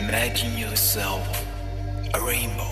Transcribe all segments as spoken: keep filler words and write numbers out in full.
Imagine yourself a rainbow.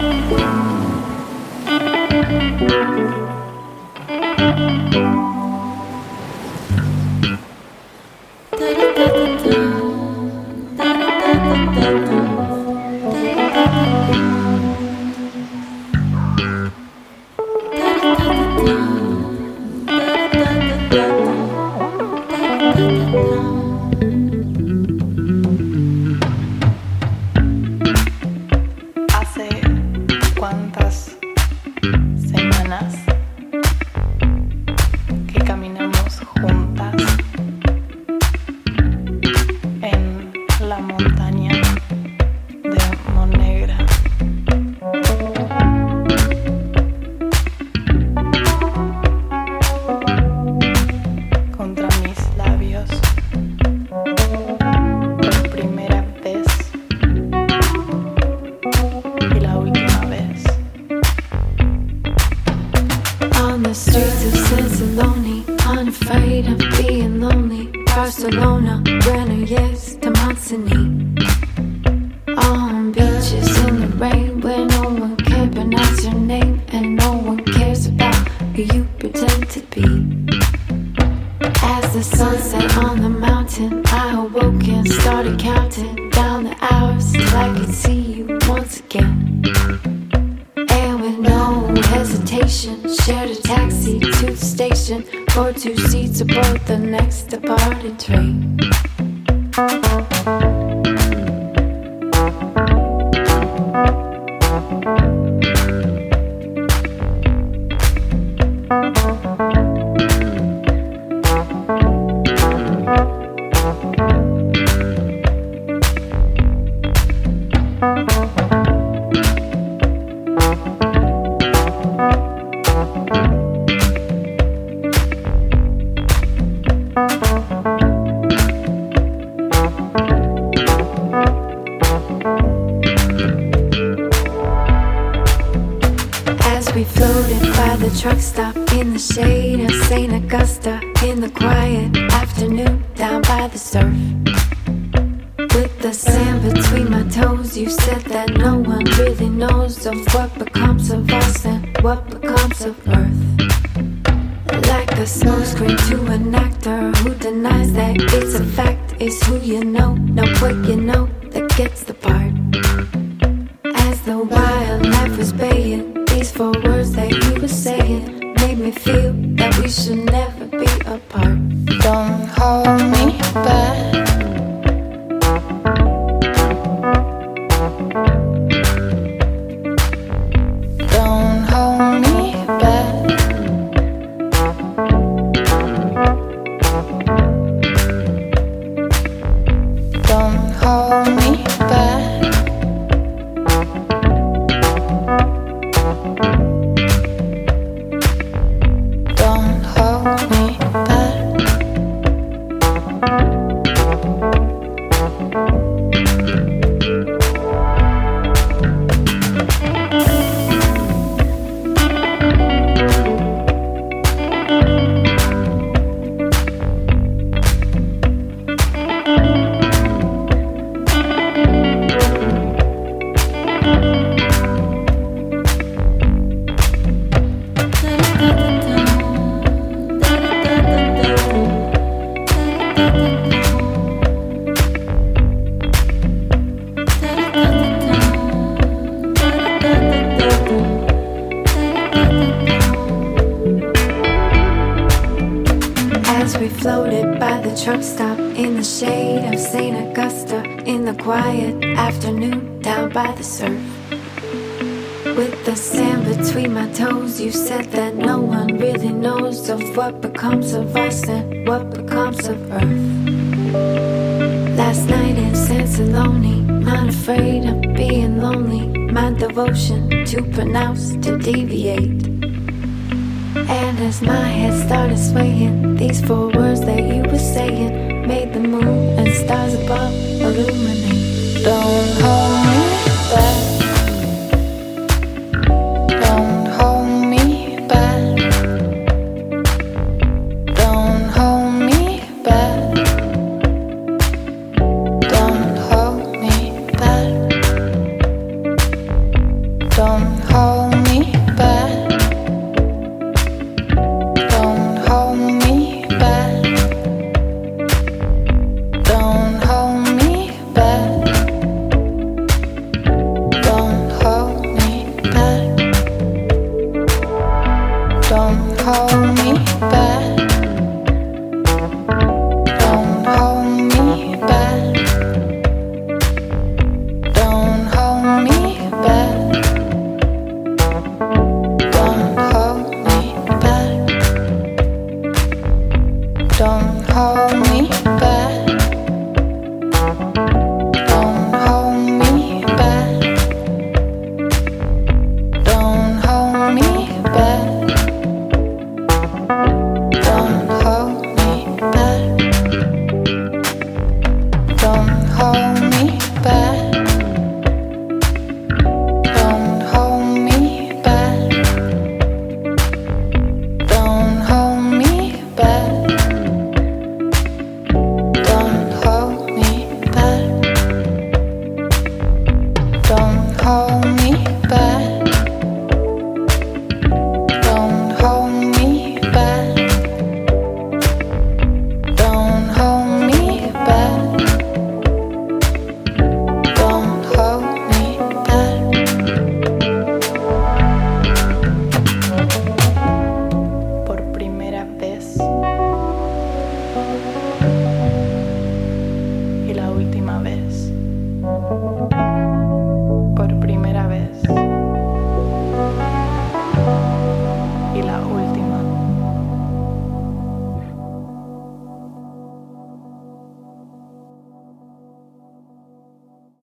Don't come home.